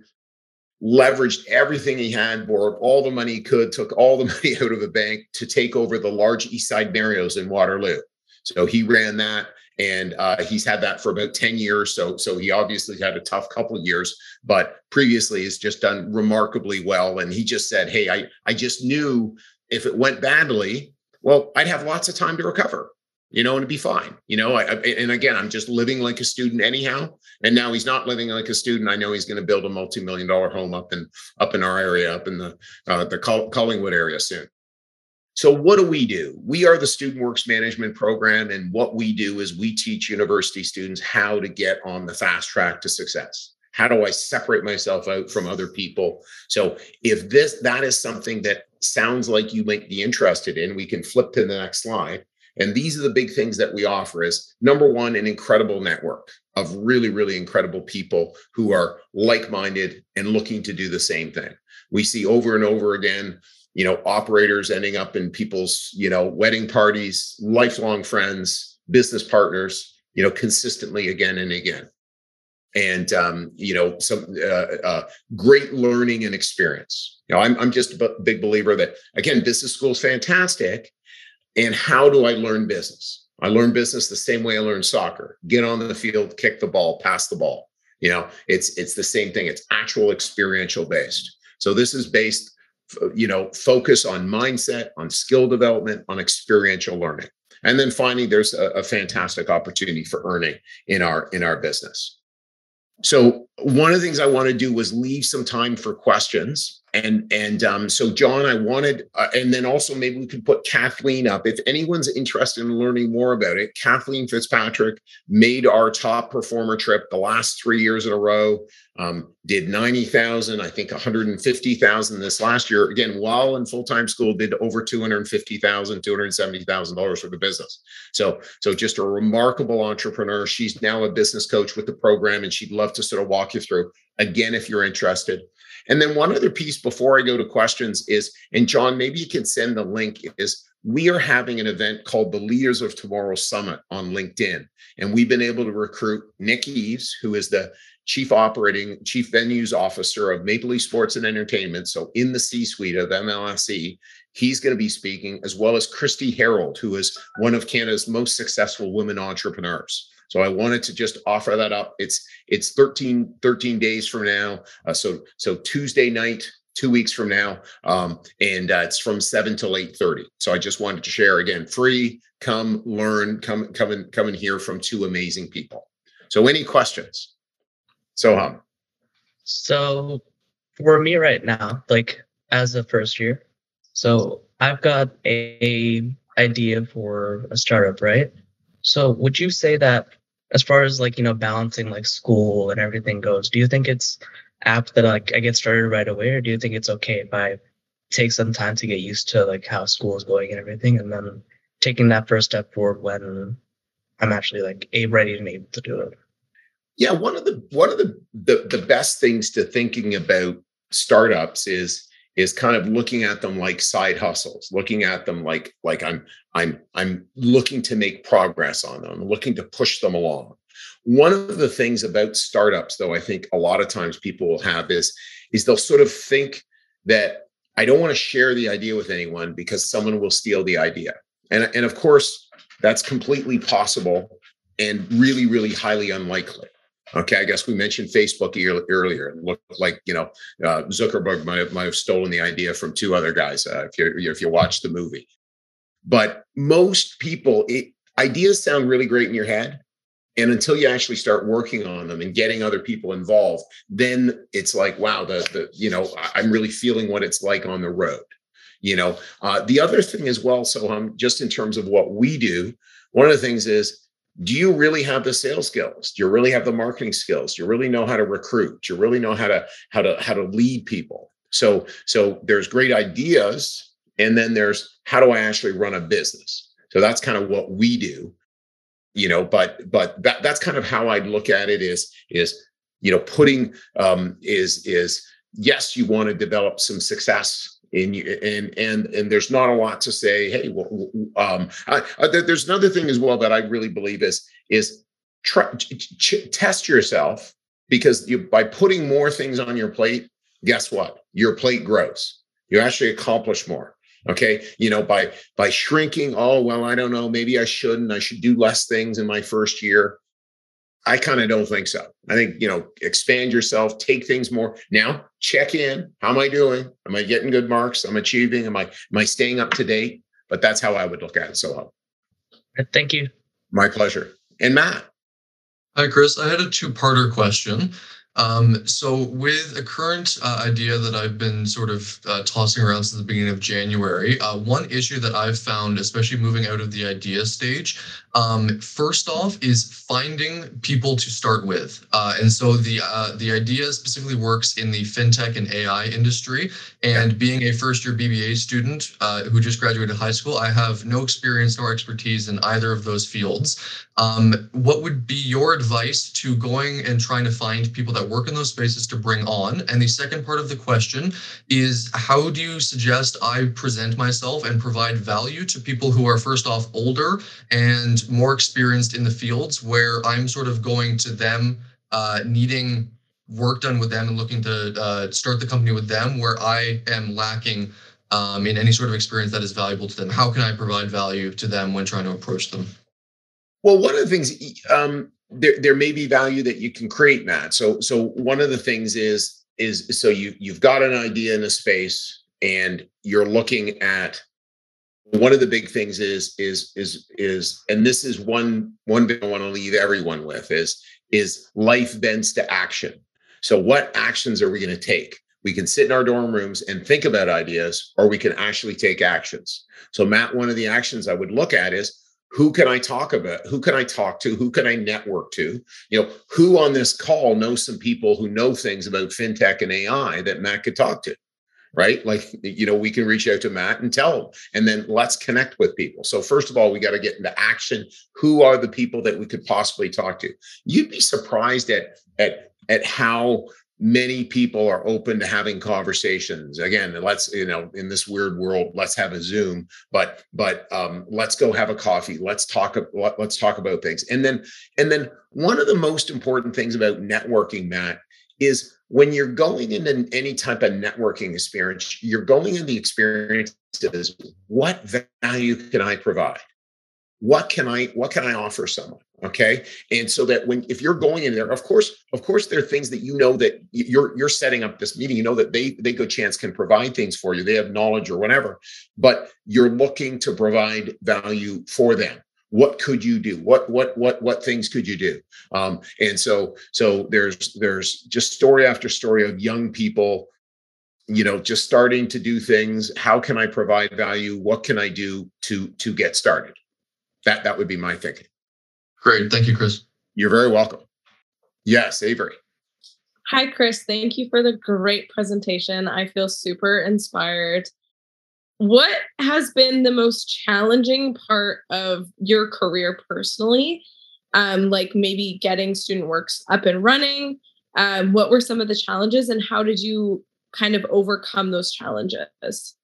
leveraged everything he had, borrowed all the money he could, took all the money out of the bank to take over the large East Side Mario's in Waterloo. So he ran that, and he's had that for about 10 years. So he obviously had a tough couple of years, but previously has just done remarkably well. And he just said, hey, I just knew if it went badly, well, I'd have lots of time to recover, you know, and it'd be fine. You know, and again, I'm just living like a student anyhow. And now he's not living like a student. I know he's going to build a multi-million-dollar home up in our area, up in the Collingwood area soon. So what do we do? We are the Student Works Management Program. And what we do is we teach university students how to get on the fast track to success. How do I separate myself out from other people? So if that is something that sounds like you might be interested in, we can flip to the next slide. And these are the big things that we offer is, number one, an incredible network of really, really incredible people who are like-minded and looking to do the same thing. We see over and over again, you know, operators ending up in people's, you know, wedding parties, lifelong friends, business partners, you know, consistently again and again. And, you know, some great learning and experience. You know, I'm just a big believer that, again, business school is fantastic. And how do I learn business? I learn business the same way I learned soccer. Get on the field, kick the ball, pass the ball. You know, it's the same thing. It's actual experiential based. So this is based, you know, focus on mindset, on skill development, on experiential learning. And then finally, there's a fantastic opportunity for earning in our business. So one of the things I want to do was leave some time for questions. So John, I wanted, and then also maybe we could put Kathleen up. If anyone's interested in learning more about it, Kathleen Fitzpatrick made our top performer trip the last 3 years in a row, did 90,000, I think 150,000 this last year. Again, while in full-time school, did over $250,000, $270,000 for the business. So just a remarkable entrepreneur. She's now a business coach with the program, and she'd love to sort of walk you through, again, if you're interested. And then one other piece before I go to questions is, and John, maybe you can send the link, is we are having an event called the Leaders of Tomorrow Summit on LinkedIn. And we've been able to recruit Nick Eves, who is the Chief Venues Officer of Maple Leaf Sports and Entertainment. So in the C-suite of MLSE, he's going to be speaking, as well as Christy Harold, who is one of Canada's most successful women entrepreneurs. So I wanted to just offer that up. It's 13 days from now. So Tuesday night, 2 weeks from now, and it's from 7 till 8:30. So I just wanted to share again, free, come learn, come and hear from two amazing people. So any questions? So for me right now, like as a first year, so I've got a idea for a startup, right? So would you say that as far as like, you know, balancing like school and everything goes, do you think it's apt that like I get started right away, or do you think it's okay if I take some time to get used to like how school is going and everything, and then taking that first step forward when I'm actually like ready and able to do it? Yeah, one of the best things to thinking about startups is kind of looking at them like side hustles, looking at them like I'm looking to make progress on them, I'm looking to push them along. One of the things about startups, though, I think a lot of times people will have is they'll sort of think that I don't want to share the idea with anyone because someone will steal the idea. And of course, that's completely possible and really, really highly unlikely. Okay, I guess we mentioned Facebook earlier. It looked like, you know, Zuckerberg might have stolen the idea from two other guys if you watch the movie. But most people, ideas sound really great in your head, and until you actually start working on them and getting other people involved, then it's like, wow, I'm really feeling what it's like on the road. You know, the other thing as well. So just in terms of what we do, one of the things is, do you really have the sales skills? Do you really have the marketing skills? Do you really know how to recruit? Do you really know how to lead people? So there's great ideas, and then there's how do I actually run a business? So that's kind of what we do, you know. But that's kind of how I'd look at it. Is you know, putting is yes, you want to develop some success. And there's not a lot to say. Hey, well, there's another thing as well that I really believe is try, test yourself, because by putting more things on your plate, guess what? Your plate grows. You actually accomplish more. Okay, you know, by shrinking. Oh well, I don't know. Maybe I shouldn't. I should do less things in my first year. I kind of don't think so. I think, you know, expand yourself, take things more. Now, check in. How am I doing? Am I getting good marks? I'm achieving. Am I staying up to date? But that's how I would look at it. So, thank you. My pleasure. And Matt. Hi, Chris. I had a two-parter question. So with a current idea that I've been sort of tossing around since the beginning of January, one issue that I've found, especially moving out of the idea stage, first off, is finding people to start with. And so the idea specifically works in the fintech and AI industry. And being a first-year BBA student who just graduated high school, I have no experience nor expertise in either of those fields. What would be your advice to going and trying to find people that work in those spaces to bring on? And the second part of the question is, how do you suggest I present myself and provide value to people who are first off older and more experienced in the fields, where I'm sort of going to them, needing work done with them and looking to start the company with them, where I am lacking in any sort of experience that is valuable to them? How can I provide value to them when trying to approach them? Well, one of the things, there may be value that you can create, Matt. So one of the things is so you've got an idea in a space, and you're looking at one of the big things is and this is one thing I want to leave everyone with is life bends to action. So what actions are we going to take? We can sit in our dorm rooms and think about ideas, or we can actually take actions. So Matt, one of the actions I would look at is, who can I talk about? Who can I talk to? Who can I network to? You know, who on this call knows some people who know things about fintech and AI that Matt could talk to, right? Like, you know, we can reach out to Matt and tell him, and then let's connect with people. So first of all, we got to get into action. Who are the people that we could possibly talk to? You'd be surprised at how many people are open to having conversations. Again, let's, you know, in this weird world, let's have a Zoom, but let's go have a coffee. Let's talk about things. And then one of the most important things about networking, Matt, is when you're going into any type of networking experience, you're going in the experience is, what value can I provide? What can I offer someone? Okay. And so that if you're going in there, of course, there are things that, you know, that you're setting up this meeting, you know, that they good chance can provide things for you. They have knowledge or whatever, but you're looking to provide value for them. What could you do? What things could you do? And so there's just story after story of young people, you know, just starting to do things. How can I provide value? What can I do to get started? That would be my thinking. Great. Thank you, Chris. You're very welcome. Yes, Avery. Hi, Chris. Thank you for the great presentation. I feel super inspired. What has been the most challenging part of your career personally? Like maybe getting Student Works up and running. What were some of the challenges and how did you kind of overcome those challenges?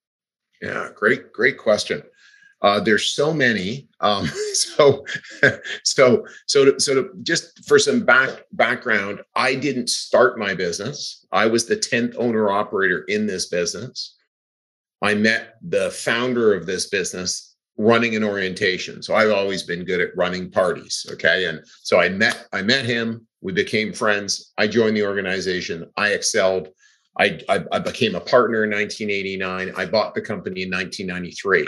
Yeah, great question. There's so many. So to just for some background, I didn't start my business. I was the 10th owner operator in this business. I met the founder of this business running an orientation. So I've always been good at running parties. Okay. And so I met him. We became friends. I joined the organization. I excelled. I became a partner in 1989. I bought the company in 1993.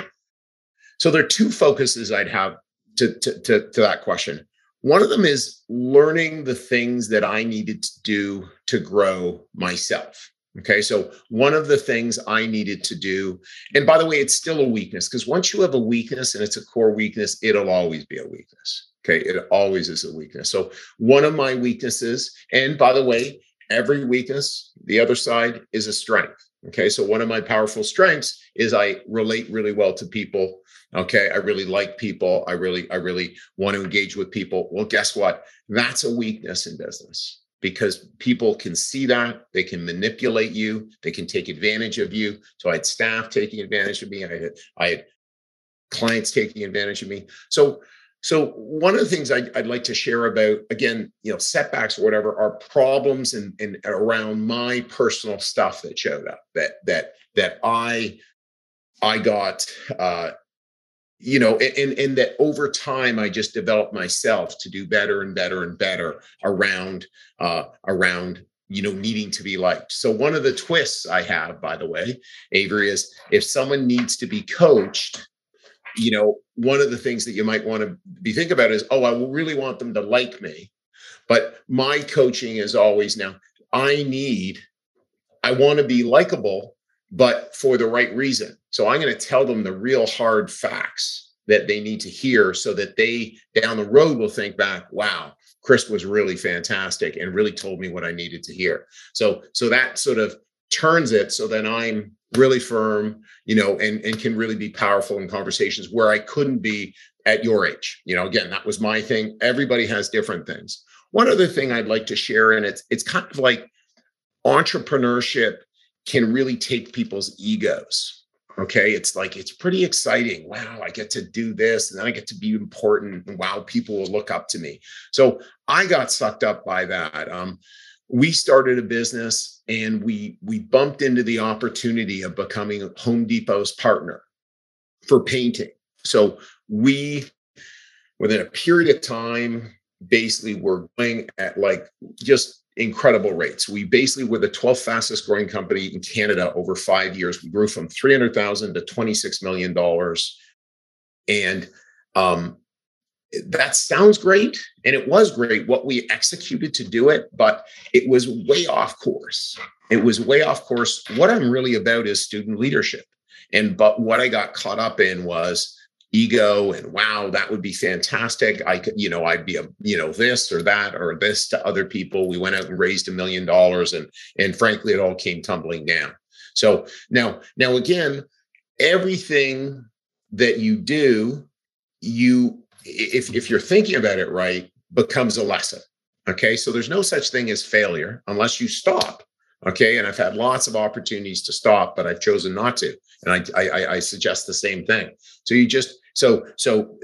So there are two focuses I'd have to that question. One of them is learning the things that I needed to do to grow myself. Okay, so one of the things I needed to do, and by the way, it's still a weakness, because once you have a weakness and it's a core weakness, it'll always be a weakness. Okay, it always is a weakness. So one of my weaknesses, and by the way, every weakness, the other side is a strength. Okay, so one of my powerful strengths is I relate really well to people. Okay, I really like people. I really want to engage with people. Well, guess what? That's a weakness in business because people can see that. They can manipulate you. They can take advantage of you. So I had staff taking advantage of me. I had clients taking advantage of me. So one of the things I'd like to share about, again, you know, setbacks or whatever, are problems and around my personal stuff that showed up that I got, you know, and that over time I just developed myself to do better and better and better around, you know, needing to be liked. So one of the twists I have, by the way, Avery, is if someone needs to be coached, you know, one of the things that you might want to be thinking about is, oh, I really want them to like me. But my coaching is always now, I want to be likable, but for the right reason. So I'm going to tell them the real hard facts that they need to hear so that they down the road will think back, wow, Chris was really fantastic and really told me what I needed to hear. So that sort of turns it so that I'm really firm, you know, and can really be powerful in conversations where I couldn't be at your age. You know, again, that was my thing. Everybody has different things. One other thing I'd like to share, and it's kind of like entrepreneurship can really take people's egos. Okay. It's like, it's pretty exciting. Wow. I get to do this. And then I get to be important. And wow, people will look up to me. So I got sucked up by that. We started a business and we bumped into the opportunity of becoming Home Depot's partner for painting. So we, within a period of time, basically were going at like just incredible rates. We basically were the 12th fastest growing company in Canada over 5 years. We grew from $300,000 to $26 million. And That sounds great, and it was great what we executed to do it, but it was way off course. It was way off course. What I'm really about is student leadership. But what I got caught up in was ego and, wow, that would be fantastic. I could, I'd be a, this or that or this to other people. We went out and raised $1 million, and frankly, it all came tumbling down. So now again, everything that you do, if you're thinking about it right, becomes a lesson. Okay. So there's no such thing as failure unless you stop. Okay. And I've had lots of opportunities to stop, but I've chosen not to. And I suggest the same thing. So you just, so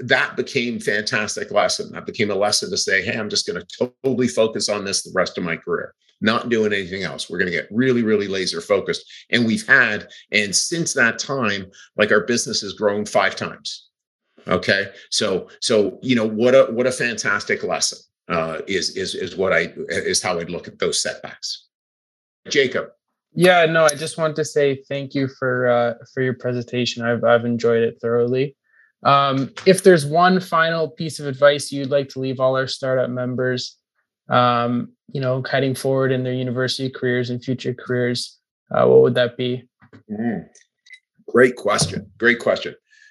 that became fantastic lesson. That became a lesson to say, hey, I'm just going to totally focus on this the rest of my career, not doing anything else. We're going to get really, really laser focused. And we've had, and since that time, like our business has grown 5 times. Okay. So, what a fantastic lesson, is how I'd look at those setbacks. Jacob. Yeah, no, I just want to say thank you for your presentation. I've enjoyed it thoroughly. If there's one final piece of advice you'd like to leave all our startup members, heading forward in their university careers and future careers, what would that be? Mm. Great question.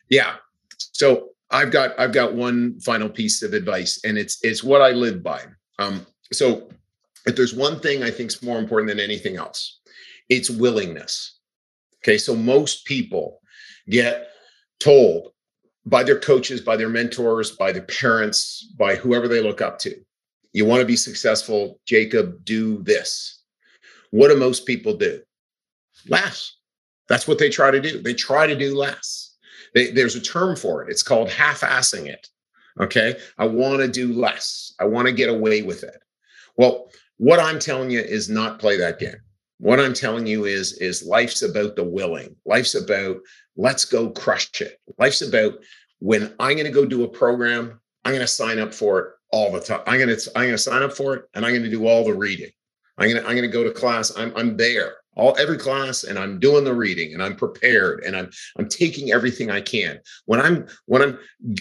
Yeah. So I've got one final piece of advice, and it's what I live by. So if there's one thing I think is more important than anything else, it's willingness. Okay. So most people get told by their coaches, by their mentors, by their parents, by whoever they look up to, you want to be successful, Jacob, do this. What do most people do? Less. That's what they try to do. They try to do less. There's a term for it. It's called half-assing it. Okay. I want to do less. I want to get away with it. Well, what I'm telling you is not play that game. What I'm telling you is life's about the willing. Life's about, let's go crush it. Life's about, when I'm going to go do a program, I'm going to sign up for it all the time. I'm going to sign up for it, and I'm going to do all the reading. I'm going to go to class. I'm there. Every class, and I'm doing the reading, and I'm prepared, and I'm taking everything I can. When I'm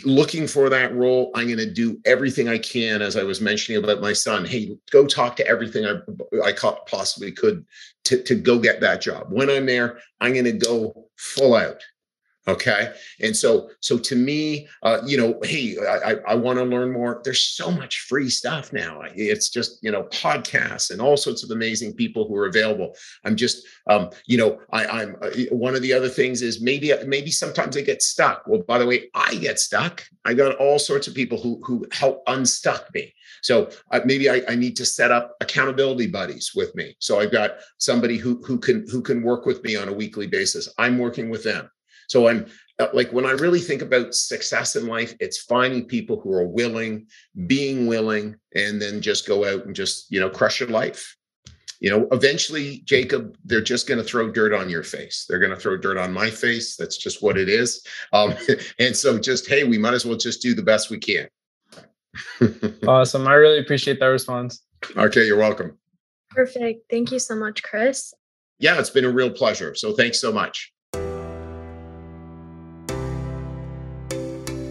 looking for that role, I'm going to do everything I can. As I was mentioning about my son, hey, go talk to everything I possibly could to go get that job. When I'm there, I'm going to go full out. Okay. And so to me, hey, I want to learn more. There's so much free stuff now. It's just, podcasts and all sorts of amazing people who are available. I'm just, I'm one of the other things is maybe sometimes I get stuck. Well, by the way, I get stuck. I got all sorts of people who help unstuck me. So maybe I need to set up accountability buddies with me. So I've got somebody who can work with me on a weekly basis. I'm working with them. So I'm like, when I really think about success in life, it's finding people who are willing, being willing, and then just go out and just, crush your life. Eventually, Jacob, they're just going to throw dirt on your face. They're going to throw dirt on my face. That's just what it is. And so just, hey, we might as well just do the best we can. Awesome. I really appreciate that response. Okay. You're welcome. Perfect. Thank you so much, Chris. Yeah, it's been a real pleasure. So thanks so much.